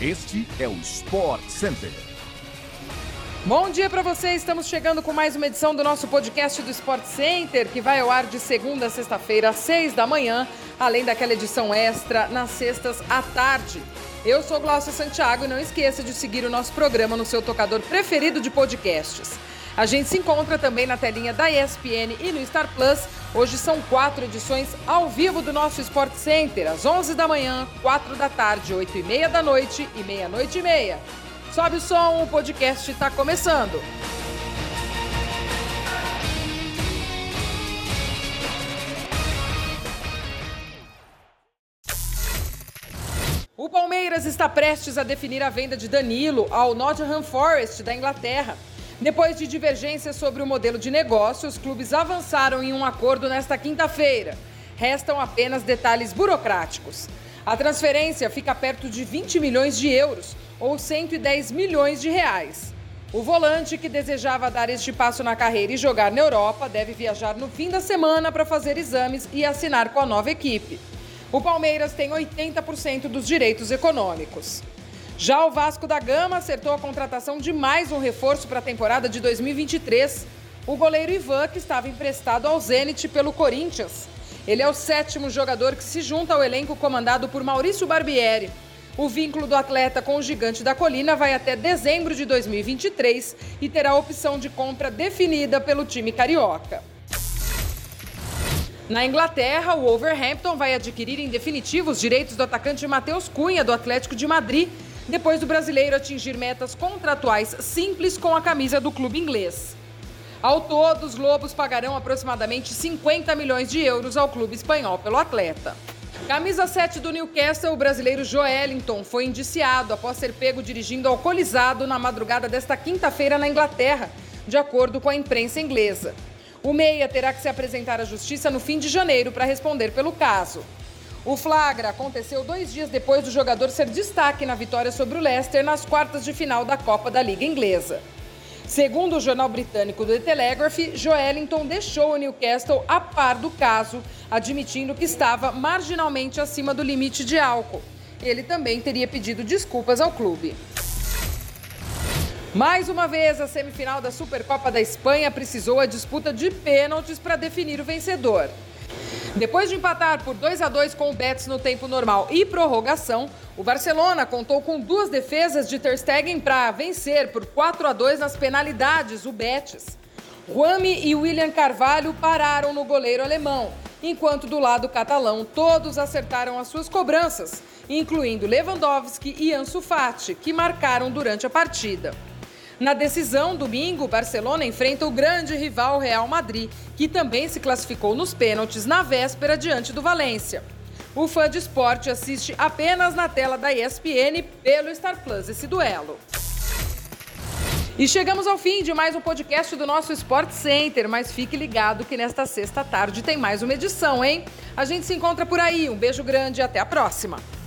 Este é o Sport Center. Bom dia para você, estamos chegando com mais uma edição do nosso podcast do Sport Center, que vai ao ar de segunda a sexta-feira, às 6 da manhã, além daquela edição extra nas sextas à tarde. Eu sou Gláucia Santiago e não esqueça de seguir o nosso programa no seu tocador preferido de podcasts. A gente se encontra também na telinha da ESPN e no Star Plus. Hoje são 4 edições ao vivo do nosso Sport Center, às 11 da manhã, 4 da tarde, 8 e meia da noite e meia-noite e meia. Sobe o som, o podcast está começando. O Palmeiras está prestes a definir a venda de Danilo ao Nottingham Forest da Inglaterra. Depois de divergências sobre o modelo de negócio, os clubes avançaram em um acordo nesta quinta-feira. Restam apenas detalhes burocráticos. A transferência fica perto de 20 milhões de euros, ou 110 milhões de reais. O volante, que desejava dar este passo na carreira e jogar na Europa, deve viajar no fim da semana para fazer exames e assinar com a nova equipe. O Palmeiras tem 80% dos direitos econômicos. Já o Vasco da Gama acertou a contratação de mais um reforço para a temporada de 2023. O goleiro Ivan, que estava emprestado ao Zenit pelo Corinthians. Ele é o 7º jogador que se junta ao elenco comandado por Maurício Barbieri. O vínculo do atleta com o gigante da colina vai até dezembro de 2023 e terá a opção de compra definida pelo time carioca. Na Inglaterra, o Wolverhampton vai adquirir em definitivo os direitos do atacante Matheus Cunha, do Atlético de Madrid, depois do brasileiro atingir metas contratuais simples com a camisa do clube inglês. Ao todo, os lobos pagarão aproximadamente 50 milhões de euros ao clube espanhol pelo atleta. Camisa 7 do Newcastle, o brasileiro Joelinton foi indiciado após ser pego dirigindo alcoolizado na madrugada desta quinta-feira na Inglaterra, de acordo com a imprensa inglesa. O meia terá que se apresentar à justiça no fim de janeiro para responder pelo caso. O flagra aconteceu 2 dias depois do jogador ser destaque na vitória sobre o Leicester nas quartas de final da Copa da Liga Inglesa. Segundo o jornal britânico The Telegraph, Joelinton deixou o Newcastle a par do caso, admitindo que estava marginalmente acima do limite de álcool. Ele também teria pedido desculpas ao clube. Mais uma vez, a semifinal da Supercopa da Espanha precisou a disputa de pênaltis para definir o vencedor. Depois de empatar por 2-2 com o Betis no tempo normal e prorrogação, o Barcelona contou com 2 defesas de Ter Stegen para vencer por 4-2 nas penalidades o Betis. Juanmi e William Carvalho pararam no goleiro alemão, enquanto do lado catalão todos acertaram as suas cobranças, incluindo Lewandowski e Ansu Fati, que marcaram durante a partida. Na decisão, domingo, o Barcelona enfrenta o grande rival Real Madrid, que também se classificou nos pênaltis na véspera diante do Valencia. O fã de esporte assiste apenas na tela da ESPN pelo Star Plus esse duelo. E chegamos ao fim de mais um podcast do nosso Sport Center, mas fique ligado que nesta sexta tarde tem mais uma edição, hein? A gente se encontra por aí, um beijo grande e até a próxima!